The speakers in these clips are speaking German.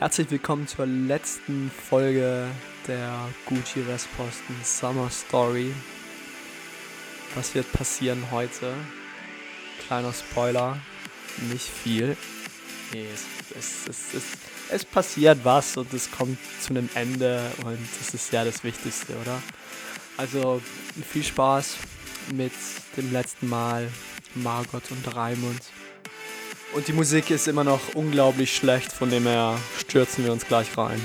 Herzlich willkommen zur letzten Folge der Gucci Resposten Summer Story. Was wird passieren heute? Kleiner Spoiler, nicht viel. Nee, es passiert was und es kommt zu einem Ende und das ist ja das Wichtigste, oder? Also viel Spaß mit dem letzten Mal, Margot und Raimund. Und die Musik ist immer noch unglaublich schlecht, von dem her stürzen wir uns gleich rein.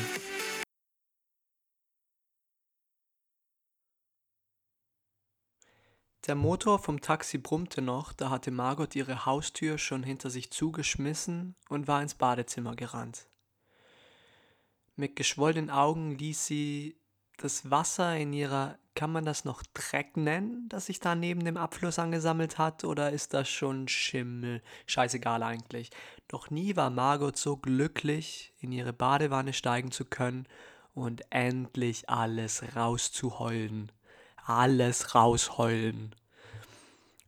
Der Motor vom Taxi brummte noch, da hatte Margot ihre Haustür schon hinter sich zugeschmissen und war ins Badezimmer gerannt. Mit geschwollenen Augen ließ sie das Wasser in ihrer, kann man das noch Dreck nennen, das sich da neben dem Abfluss angesammelt hat, oder ist das schon Schimmel? Scheißegal eigentlich. Noch nie war Margot so glücklich, in ihre Badewanne steigen zu können und endlich alles rauszuheulen. Alles rausheulen.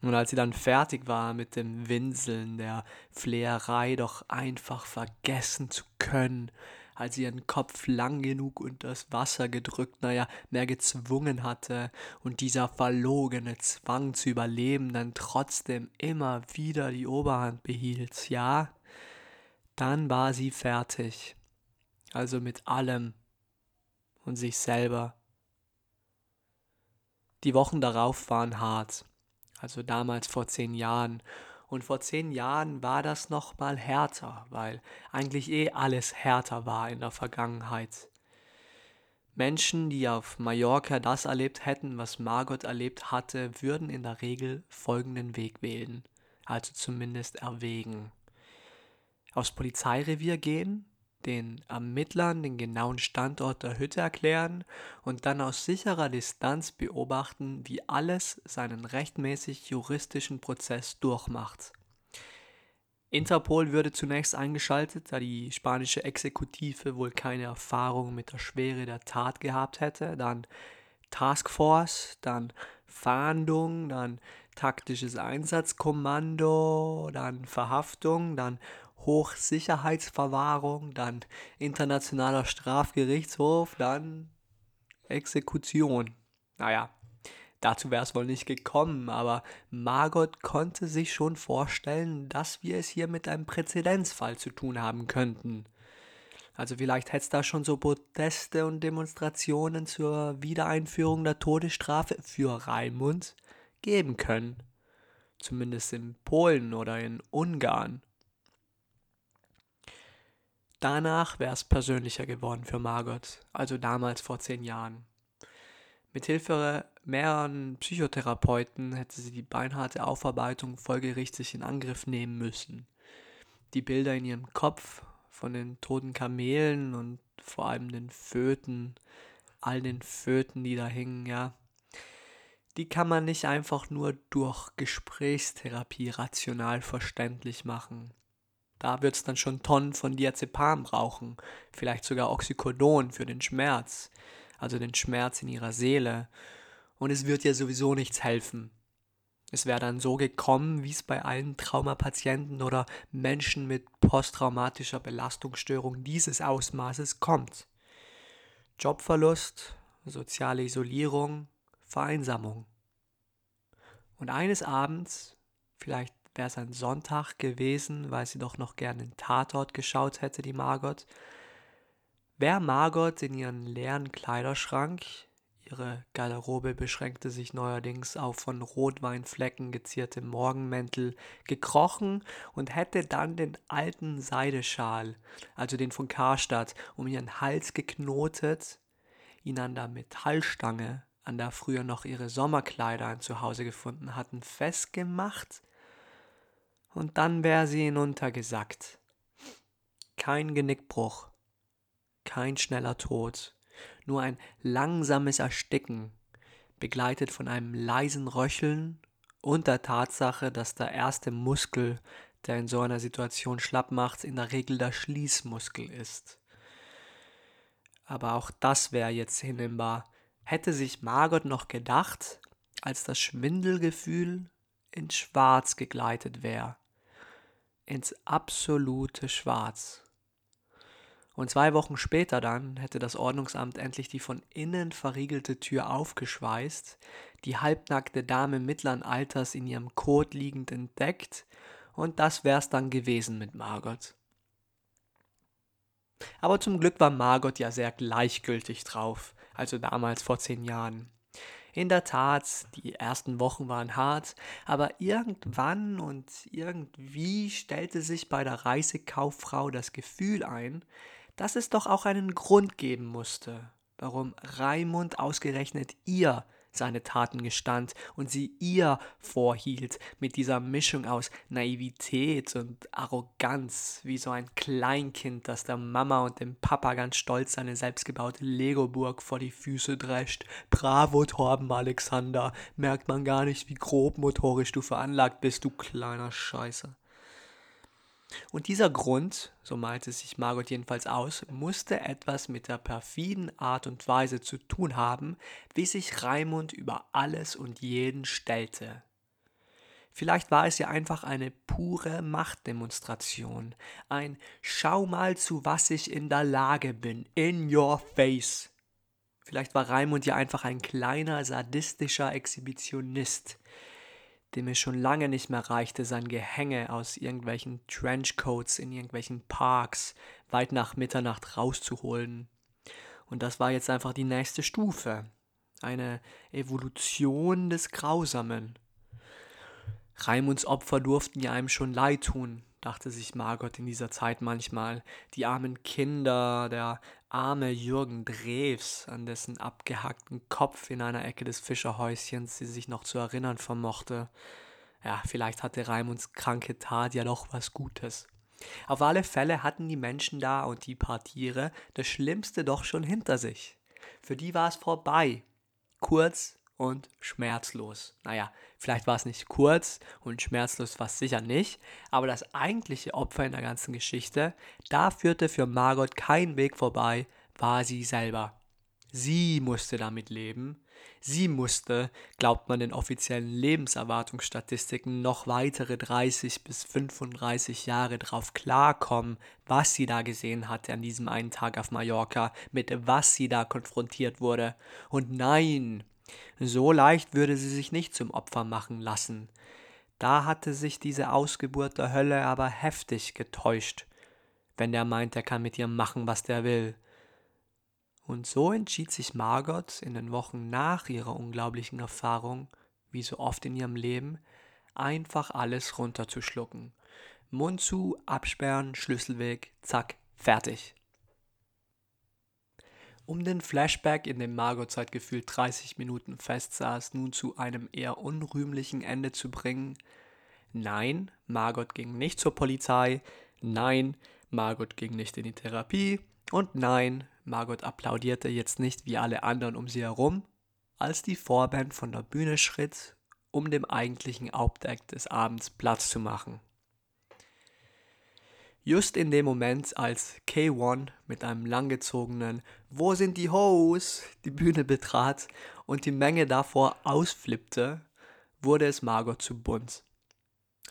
Und als sie dann fertig war mit dem Winseln, der Fleherei doch einfach vergessen zu können, als sie ihren Kopf lang genug unter das Wasser gedrückt, mehr gezwungen hatte und dieser verlogene Zwang zu überleben dann trotzdem immer wieder die Oberhand behielt, ja, dann war sie fertig. Also mit allem und sich selber. Die Wochen darauf waren hart, also damals vor 10 Jahren. Und vor 10 Jahren war das noch mal härter, weil eigentlich alles härter war in der Vergangenheit. Menschen, die auf Mallorca das erlebt hätten, was Margot erlebt hatte, würden in der Regel folgenden Weg wählen, also zumindest erwägen. Aufs Polizeirevier gehen, den Ermittlern den genauen Standort der Hütte erklären und dann aus sicherer Distanz beobachten, wie alles seinen rechtmäßig juristischen Prozess durchmacht. Interpol würde zunächst eingeschaltet, da die spanische Exekutive wohl keine Erfahrung mit der Schwere der Tat gehabt hätte, dann Taskforce, dann Fahndung, dann taktisches Einsatzkommando, dann Verhaftung, dann Hochsicherheitsverwahrung, dann internationaler Strafgerichtshof, dann Exekution. Dazu wäre es wohl nicht gekommen, aber Margot konnte sich schon vorstellen, dass wir es hier mit einem Präzedenzfall zu tun haben könnten. Also vielleicht hätte es da schon so Proteste und Demonstrationen zur Wiedereinführung der Todesstrafe für Raimund geben können. Zumindest in Polen oder in Ungarn. Danach wäre es persönlicher geworden für Margot, also damals vor 10 Jahren. Mithilfe mehreren Psychotherapeuten hätte sie die beinharte Aufarbeitung folgerichtig in Angriff nehmen müssen. Die Bilder in ihrem Kopf von den toten Kamelen und vor allem den Föten, all den Föten, die da hingen, die kann man nicht einfach nur durch Gesprächstherapie rational verständlich machen. Da wird es dann schon Tonnen von Diazepam brauchen, vielleicht sogar Oxycodon für den Schmerz, also den Schmerz in ihrer Seele. Und es wird ihr sowieso nichts helfen. Es wäre dann so gekommen, wie es bei allen Traumapatienten oder Menschen mit posttraumatischer Belastungsstörung dieses Ausmaßes kommt. Jobverlust, soziale Isolierung, Vereinsamung. Und eines Abends, vielleicht wäre es ein Sonntag gewesen, weil sie doch noch gerne den Tatort geschaut hätte, die Margot. Wäre Margot in ihren leeren Kleiderschrank, ihre Garderobe beschränkte sich neuerdings auf von Rotweinflecken gezierte Morgenmäntel, gekrochen und hätte dann den alten Seideschal, also den von Karstadt, um ihren Hals geknotet, ihn an der Metallstange, an der früher noch ihre Sommerkleider zu Hause gefunden hatten, festgemacht. Und dann wäre sie hinuntergesackt. Kein Genickbruch, kein schneller Tod, nur ein langsames Ersticken, begleitet von einem leisen Röcheln und der Tatsache, dass der erste Muskel, der in so einer Situation schlapp macht, in der Regel der Schließmuskel ist. Aber auch das wäre jetzt hinnehmbar, hätte sich Margot noch gedacht, als das Schwindelgefühl in Schwarz gegleitet wäre. Ins absolute Schwarz. Und 2 Wochen später dann hätte das Ordnungsamt endlich die von innen verriegelte Tür aufgeschweißt, die halbnackte Dame mittleren Alters in ihrem Kot liegend entdeckt, und das wär's dann gewesen mit Margot. Aber zum Glück war Margot ja sehr gleichgültig drauf, also damals vor 10 Jahren. In der Tat, die ersten Wochen waren hart, aber irgendwann und irgendwie stellte sich bei der Reisekauffrau das Gefühl ein, dass es doch auch einen Grund geben musste, warum Raimund ausgerechnet ihr seine Taten gestand und sie ihr vorhielt, mit dieser Mischung aus Naivität und Arroganz, wie so ein Kleinkind, das der Mama und dem Papa ganz stolz seine selbstgebaute Lego-Burg vor die Füße drescht. Bravo, Torben Alexander, merkt man gar nicht, wie grob motorisch du veranlagt bist, du kleiner Scheiße. Und dieser Grund, so malte sich Margot jedenfalls aus, musste etwas mit der perfiden Art und Weise zu tun haben, wie sich Raimund über alles und jeden stellte. Vielleicht war es ja einfach eine pure Machtdemonstration, ein »Schau mal, zu was ich in der Lage bin, in your face«. Vielleicht war Raimund ja einfach ein kleiner, sadistischer Exhibitionist, dem es schon lange nicht mehr reichte, sein Gehänge aus irgendwelchen Trenchcoats in irgendwelchen Parks weit nach Mitternacht rauszuholen. Und das war jetzt einfach die nächste Stufe, eine Evolution des Grausamen. Raimunds Opfer durften ja einem schon leid tun, dachte sich Margot in dieser Zeit manchmal. Die armen Kinder, der arme Jürgen Drews, an dessen abgehackten Kopf in einer Ecke des Fischerhäuschens sie sich noch zu erinnern vermochte. Ja, vielleicht hatte Raimunds kranke Tat ja doch was Gutes. Auf alle Fälle hatten die Menschen da und die paar Tiere das Schlimmste doch schon hinter sich. Für die war es vorbei. Kurz und schmerzlos. Naja, vielleicht war es nicht kurz und schmerzlos war es sicher nicht, aber das eigentliche Opfer in der ganzen Geschichte, da führte für Margot kein Weg vorbei, war sie selber. Sie musste damit leben. Sie musste, glaubt man den offiziellen Lebenserwartungsstatistiken, noch weitere 30 bis 35 Jahre drauf klarkommen, was sie da gesehen hatte an diesem einen Tag auf Mallorca, mit was sie da konfrontiert wurde. Und nein, so leicht würde sie sich nicht zum Opfer machen lassen. Da hatte sich diese Ausgeburt der Hölle aber heftig getäuscht, wenn der meint, er kann mit ihr machen, was der will. Und so entschied sich Margot in den Wochen nach ihrer unglaublichen Erfahrung, wie so oft in ihrem Leben, einfach alles runterzuschlucken. Mund zu, absperren, Schlüssel weg, zack, fertig. Um den Flashback, in dem Margot seit gefühlt 30 Minuten festsaß, nun zu einem eher unrühmlichen Ende zu bringen. Nein, Margot ging nicht zur Polizei. Nein, Margot ging nicht in die Therapie. Und nein, Margot applaudierte jetzt nicht wie alle anderen um sie herum, als die Vorband von der Bühne schritt, um dem eigentlichen Hauptakt des Abends Platz zu machen. Just in dem Moment, als K1 mit einem langgezogenen »Wo sind die Hoes?« die Bühne betrat und die Menge davor ausflippte, wurde es Margot zu bunt.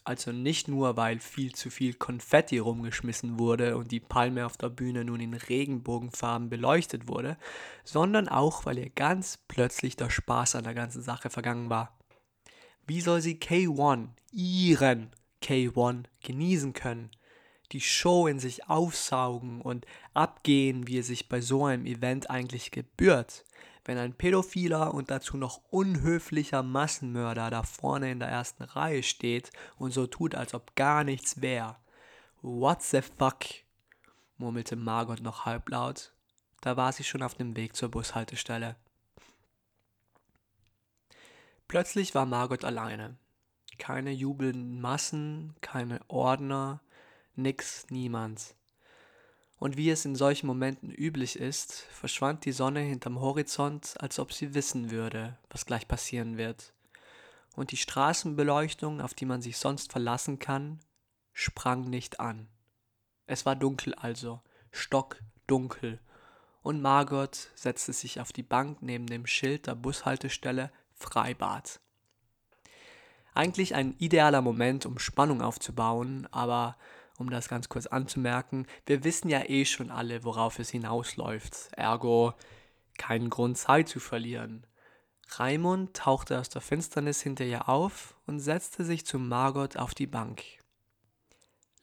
Also nicht nur, weil viel zu viel Konfetti rumgeschmissen wurde und die Palme auf der Bühne nun in Regenbogenfarben beleuchtet wurde, sondern auch, weil ihr ganz plötzlich der Spaß an der ganzen Sache vergangen war. Wie soll sie K1, ihren K1, genießen können? Die Show in sich aufsaugen und abgehen, wie es sich bei so einem Event eigentlich gebührt, wenn ein pädophiler und dazu noch unhöflicher Massenmörder da vorne in der ersten Reihe steht und so tut, als ob gar nichts wäre. What the fuck, murmelte Margot noch halblaut. Da war sie schon auf dem Weg zur Bushaltestelle. Plötzlich war Margot alleine. Keine jubelnden Massen, keine Ordner, nix, niemand. Und wie es in solchen Momenten üblich ist, verschwand die Sonne hinterm Horizont, als ob sie wissen würde, was gleich passieren wird. Und die Straßenbeleuchtung, auf die man sich sonst verlassen kann, sprang nicht an. Es war dunkel also, stockdunkel. Und Margot setzte sich auf die Bank neben dem Schild der Bushaltestelle Freibad. Eigentlich ein idealer Moment, um Spannung aufzubauen, aber um das ganz kurz anzumerken, wir wissen ja eh schon alle, worauf es hinausläuft. Ergo, kein Grund, Zeit zu verlieren. Raimund tauchte aus der Finsternis hinter ihr auf und setzte sich zu Margot auf die Bank.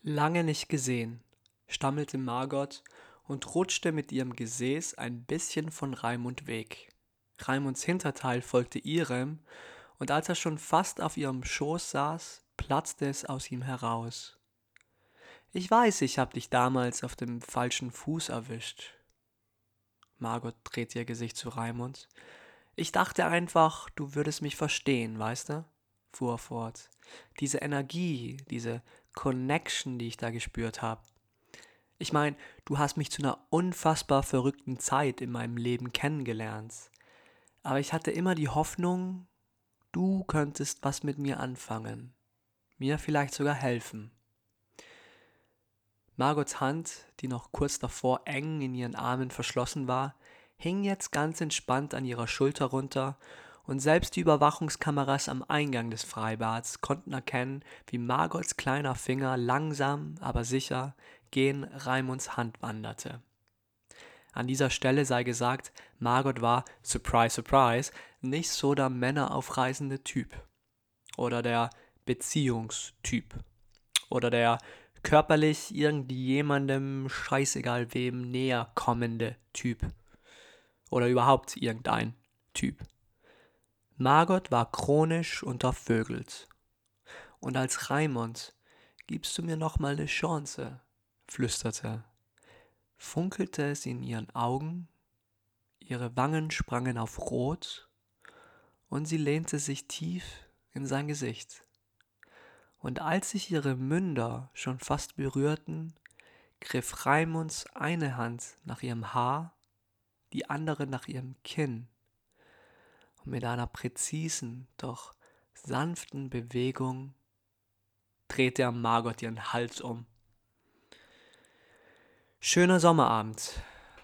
»Lange nicht gesehen«, stammelte Margot und rutschte mit ihrem Gesäß ein bisschen von Raimund weg. Raimunds Hinterteil folgte ihrem, und als er schon fast auf ihrem Schoß saß, platzte es aus ihm heraus. »Ich weiß, ich hab dich damals auf dem falschen Fuß erwischt.« Margot drehte ihr Gesicht zu Raimund. »Ich dachte einfach, du würdest mich verstehen, weißt du?« fuhr er fort. »Diese Energie, diese Connection, die ich da gespürt habe. Ich meine, du hast mich zu einer unfassbar verrückten Zeit in meinem Leben kennengelernt. Aber ich hatte immer die Hoffnung, du könntest was mit mir anfangen. Mir vielleicht sogar helfen.« Margots Hand, die noch kurz davor eng in ihren Armen verschlossen war, hing jetzt ganz entspannt an ihrer Schulter runter, und selbst die Überwachungskameras am Eingang des Freibads konnten erkennen, wie Margots kleiner Finger langsam, aber sicher gen Raimunds Hand wanderte. An dieser Stelle sei gesagt, Margot war, surprise, surprise, nicht so der männeraufreißende Typ. Oder der Beziehungstyp. Oder der körperlich irgendjemandem, scheißegal wem, näher kommende Typ. Oder überhaupt irgendein Typ. Margot war chronisch untervögelt. Und als Raimund, gibst du mir nochmal eine Chance, flüsterte, funkelte es in ihren Augen, ihre Wangen sprangen auf Rot und sie lehnte sich tief in sein Gesicht. Und als sich ihre Münder schon fast berührten, griff Raimunds eine Hand nach ihrem Haar, die andere nach ihrem Kinn. Und mit einer präzisen, doch sanften Bewegung drehte er Margot ihren Hals um. »Schöner Sommerabend«,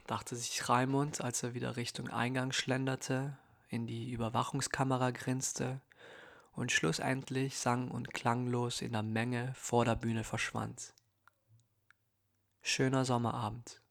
dachte sich Raimund, als er wieder Richtung Eingang schlenderte, in die Überwachungskamera grinste und schlussendlich sang- und klanglos in der Menge vor der Bühne verschwand. »Schöner Sommerabend«.